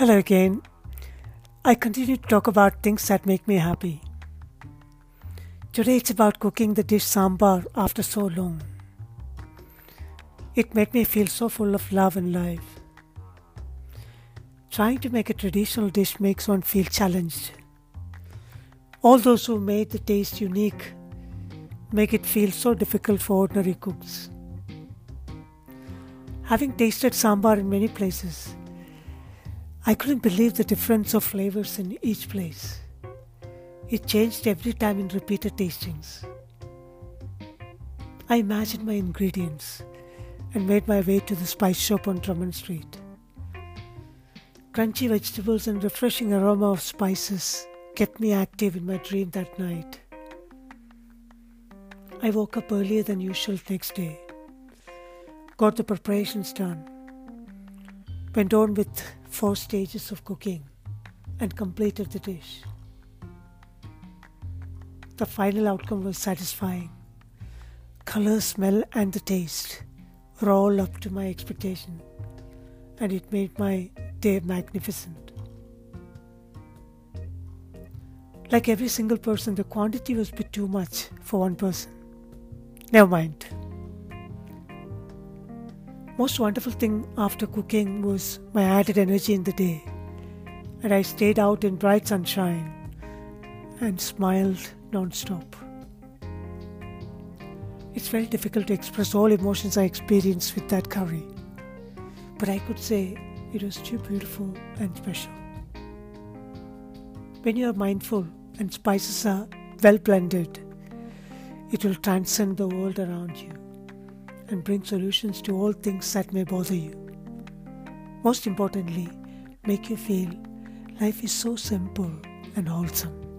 Hello again. I continue to talk about things that make me happy. Today it's about cooking the dish sambar after so long. It made me feel so full of love and life. Trying to make a traditional dish makes one feel challenged. All those who made the taste unique make it feel so difficult for ordinary cooks. Having tasted sambar in many places, I couldn't believe the difference of flavors in each place. It changed every time in repeated tastings. I imagined my ingredients and made my way to the spice shop on Drummond Street. Crunchy vegetables and refreshing aroma of spices kept me active in my dream that night. I woke up earlier than usual next day. Got the preparations done, went on with 4 stages of cooking and completed the dish. The final outcome was satisfying. Color, smell and the taste were all up to my expectation, and it made my day magnificent. Like every single person, the quantity was a bit too much for one person. Never mind. Most wonderful thing after cooking was my added energy in the day, and I stayed out in bright sunshine and smiled non-stop. It's very difficult to express all emotions I experienced with that curry, but I could say it was too beautiful and special. When you are mindful and spices are well blended, it will transcend the world around you and bring solutions to all things that may bother you. Most importantly, make you feel life is so simple and wholesome.